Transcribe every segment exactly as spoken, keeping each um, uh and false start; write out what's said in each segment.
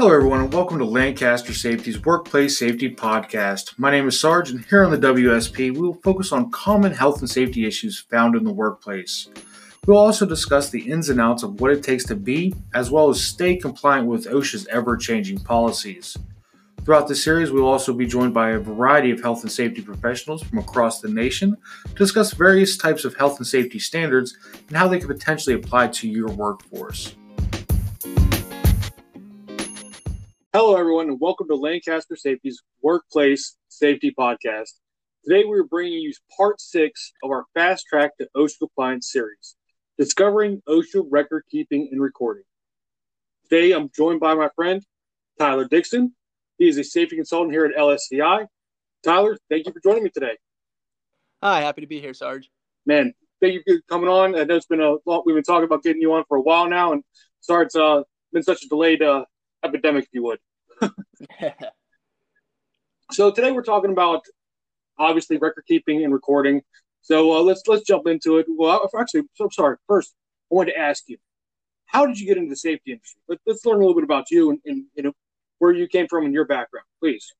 Hello everyone and welcome to Lancaster Safety's Workplace Safety Podcast. My name is Sarge and here on the W S P we will focus on common health and safety issues found in the workplace. We will also discuss the ins and outs of what it takes to be, as well as stay compliant with OSHA's ever-changing policies. Throughout this series we will also be joined by a variety of health and safety professionals from across the nation to discuss various types of health and safety standards and how they could potentially apply to your workforce. Hello, everyone, and welcome to Lancaster Safety's Workplace Safety Podcast. Today, we're bringing you part six of our Fast Track to OSHA Compliance series, discovering OSHA record keeping and recording. Today, I'm joined by my friend, Tyler Dickson. He is a safety consultant here at L S C I. Tyler, thank you for joining me today. Hi, happy to be here, Sarge. Man, thank you for coming on. I know it's been a lot. We've been talking about getting you on for a while now, and Sarge, it's uh, been such a delayed uh, epidemic, if you would. So today we're talking about, obviously, record keeping and recording. So uh, let's let's jump into it. Well, actually, so sorry. First, I wanted to ask you, how did you get into the safety industry? Let, let's learn a little bit about you and, and you know, where you came from and your background, please.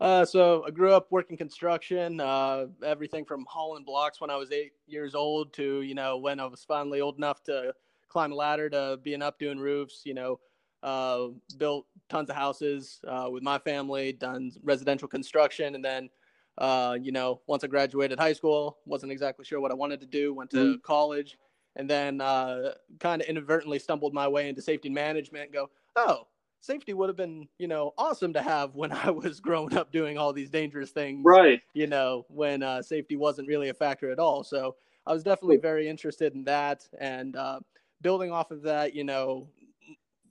Uh, so I grew up working construction, uh, everything from hauling blocks when I was eight years old to, you know, when I was finally old enough to climb a ladder to being up doing roofs, you know, Uh, built tons of houses uh, with my family, done residential construction. And then, uh, you know, once I graduated high school, wasn't exactly sure what I wanted to do, went to mm-hmm. college, and then uh, kind of inadvertently stumbled my way into safety management and go, oh, safety would have been, you know, awesome to have when I was growing up doing all these dangerous things, right? You know, when uh, safety wasn't really a factor at all. So I was definitely very interested in that. And uh, building off of that, you know,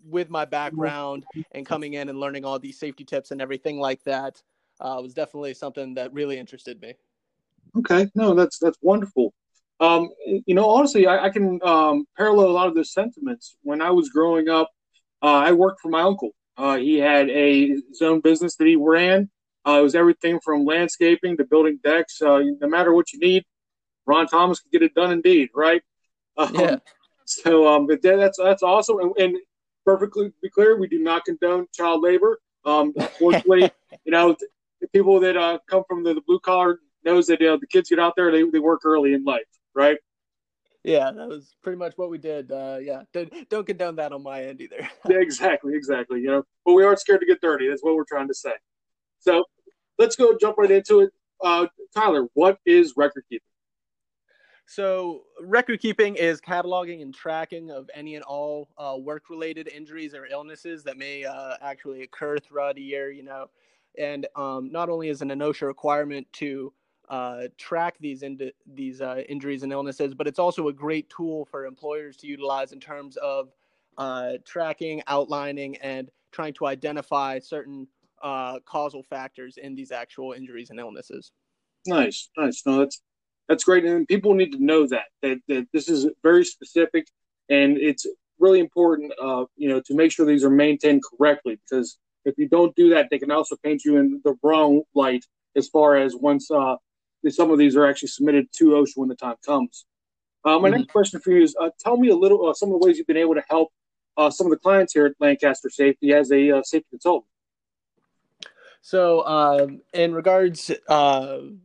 with my background and coming in and learning all these safety tips and everything like that, uh, was definitely something that really interested me. Okay. No, that's, that's wonderful. Um, you know, honestly, I, I can um, parallel a lot of those sentiments. When I was growing up, uh, I worked for my uncle. Uh, he had a, his own business that he ran. Uh, it was everything from landscaping to building decks. Uh, no matter what you need, Ron Thomas could get it done indeed. Right. Um, yeah. So um, but that's, that's awesome. And, and perfectly to be clear, we do not condone child labor. Um, unfortunately, you know, the people that uh, come from the, the blue collar knows that uh, the kids get out there, they they work early in life, right? Yeah, that was pretty much what we did. Uh, yeah, don't, don't condone that on my end either. Yeah, exactly, exactly. You know, but we aren't scared to get dirty. That's what we're trying to say. So let's go jump right into it. Uh, Tyler, what is record keeping? So record keeping is cataloging and tracking of any and all uh, work-related injuries or illnesses that may uh, actually occur throughout a year, you know, and um, not only is it an OSHA requirement to uh, track these in- these uh, injuries and illnesses, but it's also a great tool for employers to utilize in terms of uh, tracking, outlining, and trying to identify certain uh, causal factors in these actual injuries and illnesses. Nice, nice. No, that's That's great, and people need to know that, that that this is very specific, and it's really important, uh, you know, to make sure these are maintained correctly. Because if you don't do that, they can also paint you in the wrong light as far as once uh, some of these are actually submitted to OSHA when the time comes. Uh, my mm-hmm. next question for you is: uh, tell me a little uh, some of the ways you've been able to help uh, some of the clients here at Lancaster Safety as a uh, safety consultant. So, um, in regards. Uh...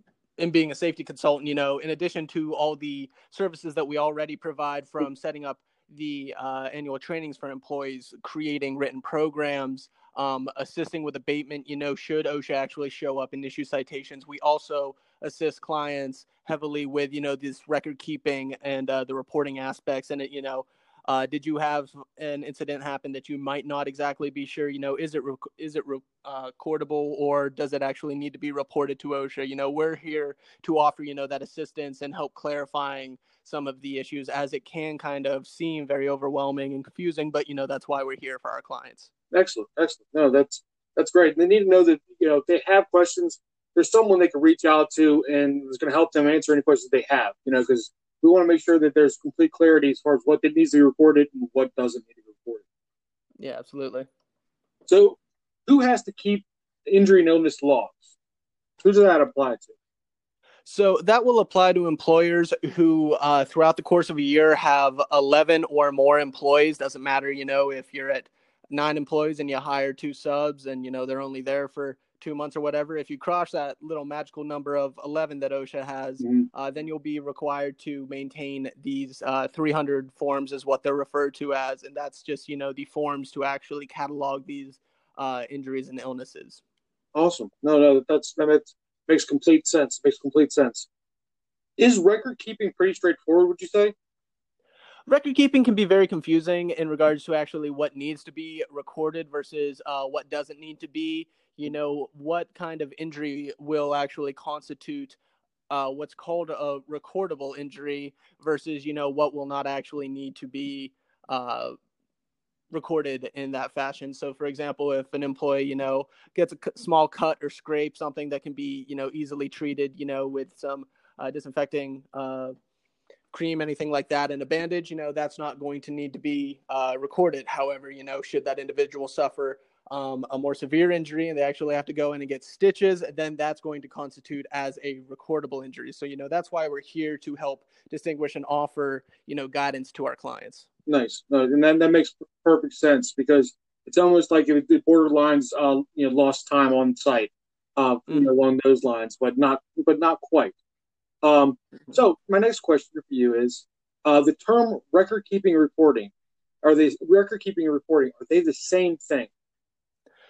And being a safety consultant, you know, in addition to all the services that we already provide, from setting up the uh, annual trainings for employees, creating written programs, um, assisting with abatement, you know, should OSHA actually show up and issue citations. We also assist clients heavily with, you know, this record keeping and uh, the reporting aspects. And, it, you know, uh, did you have an incident happen that you might not exactly be sure, you know, is it rec- is it rec- Uh, recordable, or does it actually need to be reported to OSHA? You know, we're here to offer, you know, that assistance and help clarifying some of the issues, as it can kind of seem very overwhelming and confusing, but, you know, that's why we're here for our clients. Excellent. Excellent. No, that's, that's great. They need to know that, you know, if they have questions, there's someone they can reach out to and is going to help them answer any questions they have, you know, because we want to make sure that there's complete clarity as far as what needs to be reported and what doesn't need to be reported. Yeah, absolutely. So, who has to keep injury and illness logs? Who does that apply to? So that will apply to employers who uh, throughout the course of a year have eleven or more employees. Doesn't matter, you know, if you're at nine employees and you hire two subs and, you know, they're only there for two months or whatever, if you cross that little magical number of eleven that OSHA has, mm-hmm. uh, then you'll be required to maintain these uh, three hundred forms is what they're referred to as. And that's just, you know, the forms to actually catalog these uh, injuries and illnesses. Awesome. No, no, that's, that makes complete sense. Makes complete sense. Is record keeping pretty straightforward, would you say? Record keeping can be very confusing in regards to actually what needs to be recorded versus uh, what doesn't need to be. You know, what kind of injury will actually constitute uh, what's called a recordable injury versus, you know, what will not actually need to be uh, recorded in that fashion. So, for example, if an employee, you know, gets a small cut or scrape, something that can be, you know, easily treated, you know, with some uh, disinfecting uh, cream, anything like that, and a bandage, you know, that's not going to need to be uh, recorded. However, you know, should that individual suffer Um, a more severe injury and they actually have to go in and get stitches, then that's going to constitute as a recordable injury. So, you know, that's why we're here to help distinguish and offer, you know, guidance to our clients. Nice. No, and that, that makes perfect sense because it's almost like it, it borderlines, uh, you know, lost time on site, uh, mm-hmm. you know, along those lines, but not, but not quite. Um, so my next question for you is uh, the term record keeping and reporting. Are they record keeping and reporting? Are they the same thing?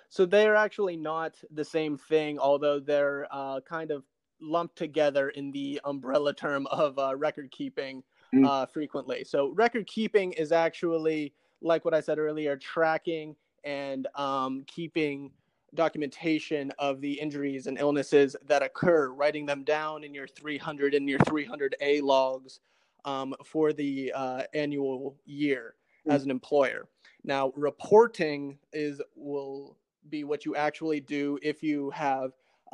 So they are actually not the same thing, although they're uh, kind of lumped together in the umbrella term of uh, record keeping uh, mm. frequently. So record keeping is actually, like what I said earlier, tracking and um, keeping documentation of the injuries and illnesses that occur, writing them down in your three hundred and your three hundred A logs um, for the uh, annual year mm. as an employer. Now, reporting is will... be what you actually do if you have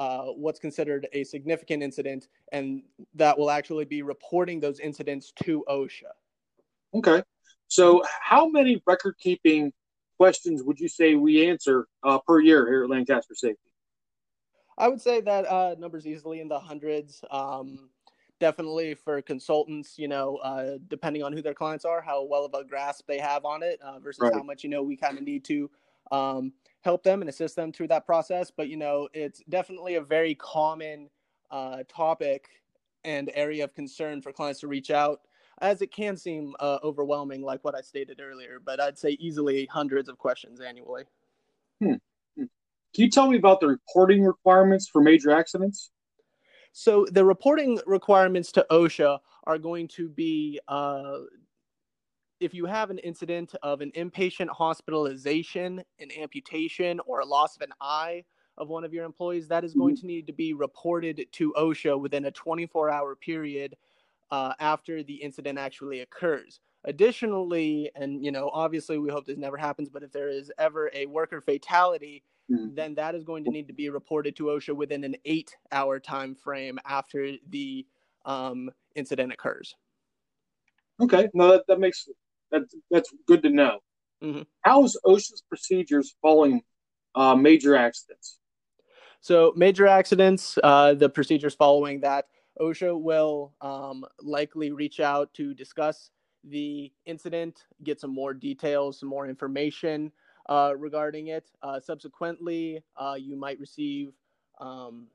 uh, what's considered a significant incident, and that will actually be reporting those incidents to OSHA. Okay. So how many record-keeping questions would you say we answer uh, per year here at Lancaster Safety? I would say that uh, numbers easily in the hundreds. Um, definitely for consultants, you know, uh, depending on who their clients are, how well of a grasp they have on it uh, versus right. how much, you know, we kind of need to um, help them and assist them through that process. But, you know, it's definitely a very common uh, topic and area of concern for clients to reach out, as it can seem uh, overwhelming, like what I stated earlier, but I'd say easily hundreds of questions annually. Hmm. Can you tell me about the reporting requirements for major accidents? So the reporting requirements to OSHA are going to be uh, if you have an incident of an inpatient hospitalization, an amputation, or a loss of an eye of one of your employees, that is going to need to be reported to OSHA within a twenty-four hour period uh, after the incident actually occurs. Additionally, and you know, obviously we hope this never happens, but if there is ever a worker fatality, mm-hmm. then that is going to need to be reported to OSHA within an eight hour time frame after the um, incident occurs. Okay, no, that, that makes That, that's good to know. Mm-hmm. How is OSHA's procedures following uh, major accidents? So major accidents, uh, the procedures following that, OSHA will um, likely reach out to discuss the incident, get some more details, some more information uh, regarding it. Uh, subsequently, uh, you might receive um,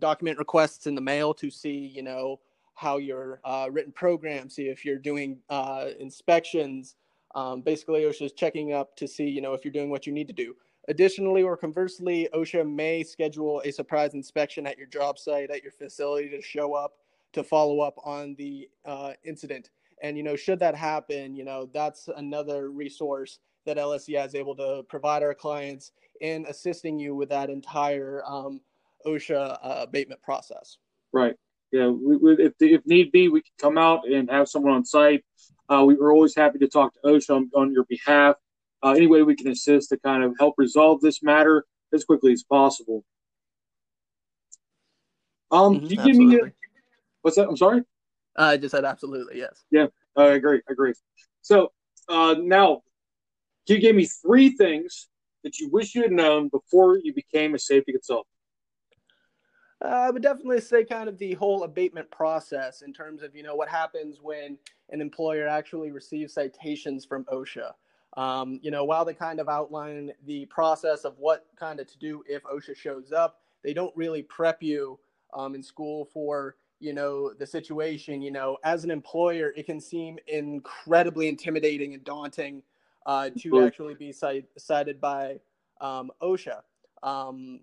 document requests in the mail to see, you know, how your uh, written program, see if you're doing uh, inspections. Um, basically, OSHA is checking up to see, you know, if you're doing what you need to do. Additionally, or conversely, OSHA may schedule a surprise inspection at your job site, at your facility, to show up, to follow up on the uh, incident. And, you know, should that happen, you know, that's another resource that L S C I is able to provide our clients in assisting you with that entire um, OSHA uh, abatement process. Right. Yeah, we, we, if, if need be, we can come out and have someone on site. Uh, we are always happy to talk to OSHA on, on your behalf. Uh, any way we can assist to kind of help resolve this matter as quickly as possible. Um, mm-hmm, you give me a, what's that? I'm sorry? Uh, I just said absolutely, yes. Yeah, I agree, I agree. So uh, now, you gave me three things that you wish you had known before you became a safety consultant. Uh, I would definitely say kind of the whole abatement process in terms of, you know, what happens when an employer actually receives citations from OSHA. Um, you know, while they kind of outline the process of what kind of to do if OSHA shows up, they don't really prep you um, in school for, you know, the situation. You know, as an employer, it can seem incredibly intimidating and daunting uh, to actually be cite- cited by um, OSHA. Um,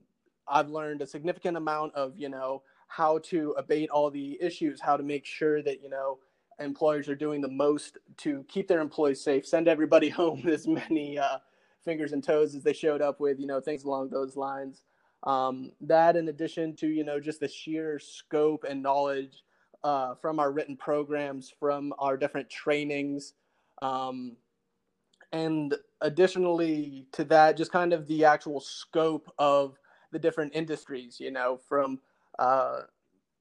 I've learned a significant amount of, you know, how to abate all the issues, how to make sure that, you know, employers are doing the most to keep their employees safe, send everybody home with as many uh, fingers and toes as they showed up with, you know, things along those lines. Um, that in addition to, you know, just the sheer scope and knowledge uh, from our written programs, from our different trainings. Um, and additionally to that, just kind of the actual scope of the different industries, you know, from uh,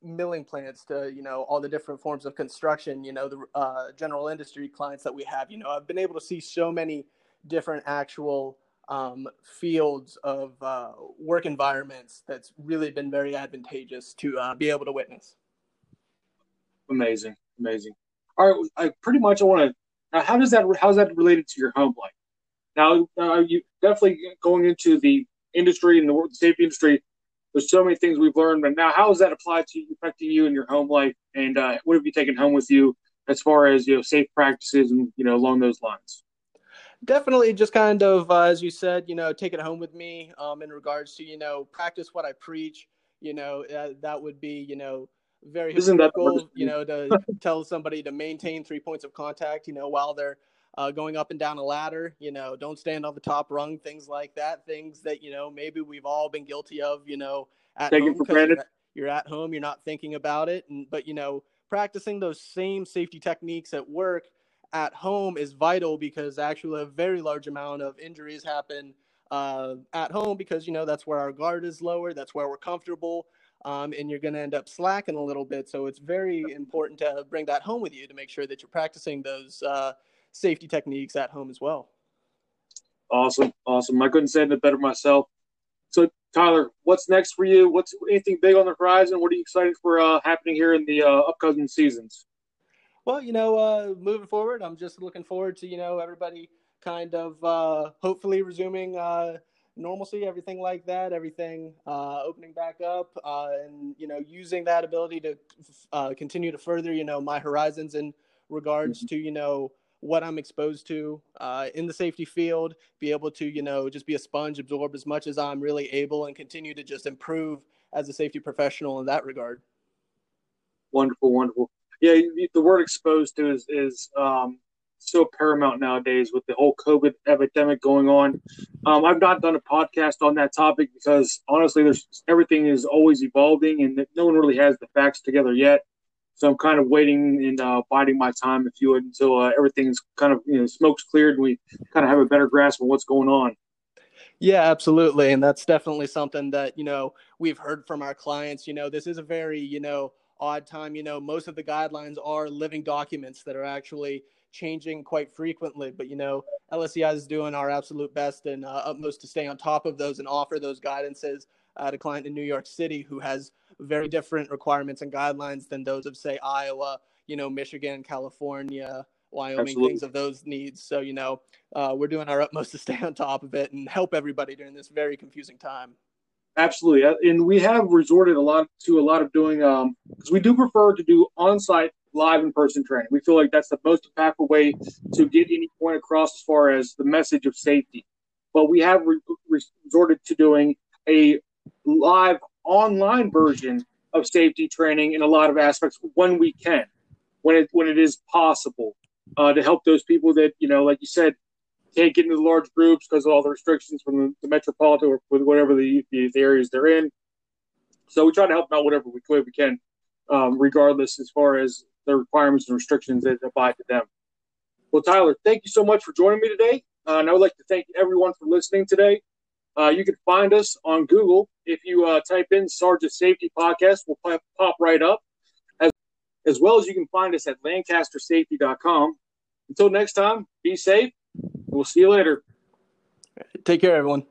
milling plants to, you know, all the different forms of construction, you know, the uh, general industry clients that we have. You know, I've been able to see so many different actual um, fields of uh, work environments that's really been very advantageous to uh, be able to witness. Amazing. Amazing. All right. I pretty much I want to, how does that, how is that related to your home life? Now, uh, you definitely going into the industry and the safety industry, there's so many things we've learned, but now how has that applied to affecting you in your home life, and uh, what have you taken home with you as far as, you know, safe practices and, you know, along those lines? Definitely just kind of, uh, as you said, you know, take it home with me um, in regards to, you know, practice what I preach. You know, uh, that would be, you know, very difficult, you know, to tell somebody to maintain three points of contact, you know, while they're Uh, going up and down a ladder. You know, don't stand on the top rung, things like that, things that, you know, maybe we've all been guilty of, you know, at Take home, for granted. You're at home, you're not thinking about it. And, but, you know, practicing those same safety techniques at work, at home is vital, because actually a very large amount of injuries happen uh, at home because, you know, that's where our guard is lower. That's where we're comfortable. Um, and you're going to end up slacking a little bit. So it's very important to bring that home with you to make sure that you're practicing those uh safety techniques at home as well. Awesome. Awesome. I couldn't say it better myself. So Tyler, what's next for you? What's anything big on the horizon? What are you excited for uh, happening here in the uh, upcoming seasons? Well, you know, uh, moving forward, I'm just looking forward to, you know, everybody kind of uh, hopefully resuming uh, normalcy, everything like that, everything uh, opening back up uh, and, you know, using that ability to uh, continue to further, you know, my horizons in regards mm-hmm. to, you know, what I'm exposed to uh, in the safety field, be able to, you know, just be a sponge, absorb as much as I'm really able, and continue to just improve as a safety professional in that regard. Wonderful, wonderful. Yeah, the word exposed to is, is um, so paramount nowadays with the whole COVID epidemic going on. Um, I've not done a podcast on that topic because, honestly, there's everything is always evolving and no one really has the facts together yet. So I'm kind of waiting and uh, biding my time, if you would, until uh, everything's kind of, you know, smoke's cleared and we kind of have a better grasp of what's going on. Yeah, absolutely. And that's definitely something that, you know, we've heard from our clients. You know, this is a very, you know, odd time. You know, most of the guidelines are living documents that are actually changing quite frequently. But, you know, L S E I is doing our absolute best and uh, utmost to stay on top of those and offer those guidances uh, to client in New York City who has very different requirements and guidelines than those of, say, Iowa, you know, Michigan, California, Wyoming, Absolutely. Things of those needs. So, you know, uh, we're doing our utmost to stay on top of it and help everybody during this very confusing time. Absolutely. And we have resorted a lot to a lot of doing, um, because we do prefer to do on-site live in-person training. We feel like that's the most impactful way to get any point across as far as the message of safety. But we have re- resorted to doing a live online version of safety training in a lot of aspects when we can, when it when it is possible, uh, to help those people that, you know, like you said, can't get into large groups because of all the restrictions from the, the metropolitan or with whatever the, the areas they're in. So we try to help them out whatever we, we can, um, regardless as far as the requirements and restrictions that apply to them. Well, Tyler, thank you so much for joining me today. Uh, and I would like to thank everyone for listening today. Uh, you can find us on Google. If you uh, type in Sargent Safety Podcast, we'll pop, pop right up. As, as well as you can find us at lancaster safety dot com. Until next time, be safe. We'll see you later. Take care, everyone.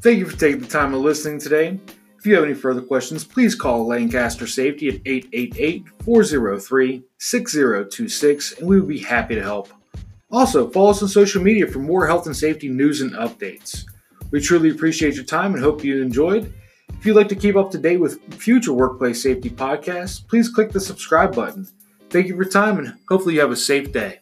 Thank you for taking the time of listening today. If you have any further questions, please call Lancaster Safety at eight eight eight, four oh three, six oh two six, and we would be happy to help. Also, follow us on social media for more health and safety news and updates. We truly appreciate your time and hope you enjoyed. If you'd like to keep up to date with future workplace safety podcasts, please click the subscribe button. Thank you for your time, and hopefully you have a safe day.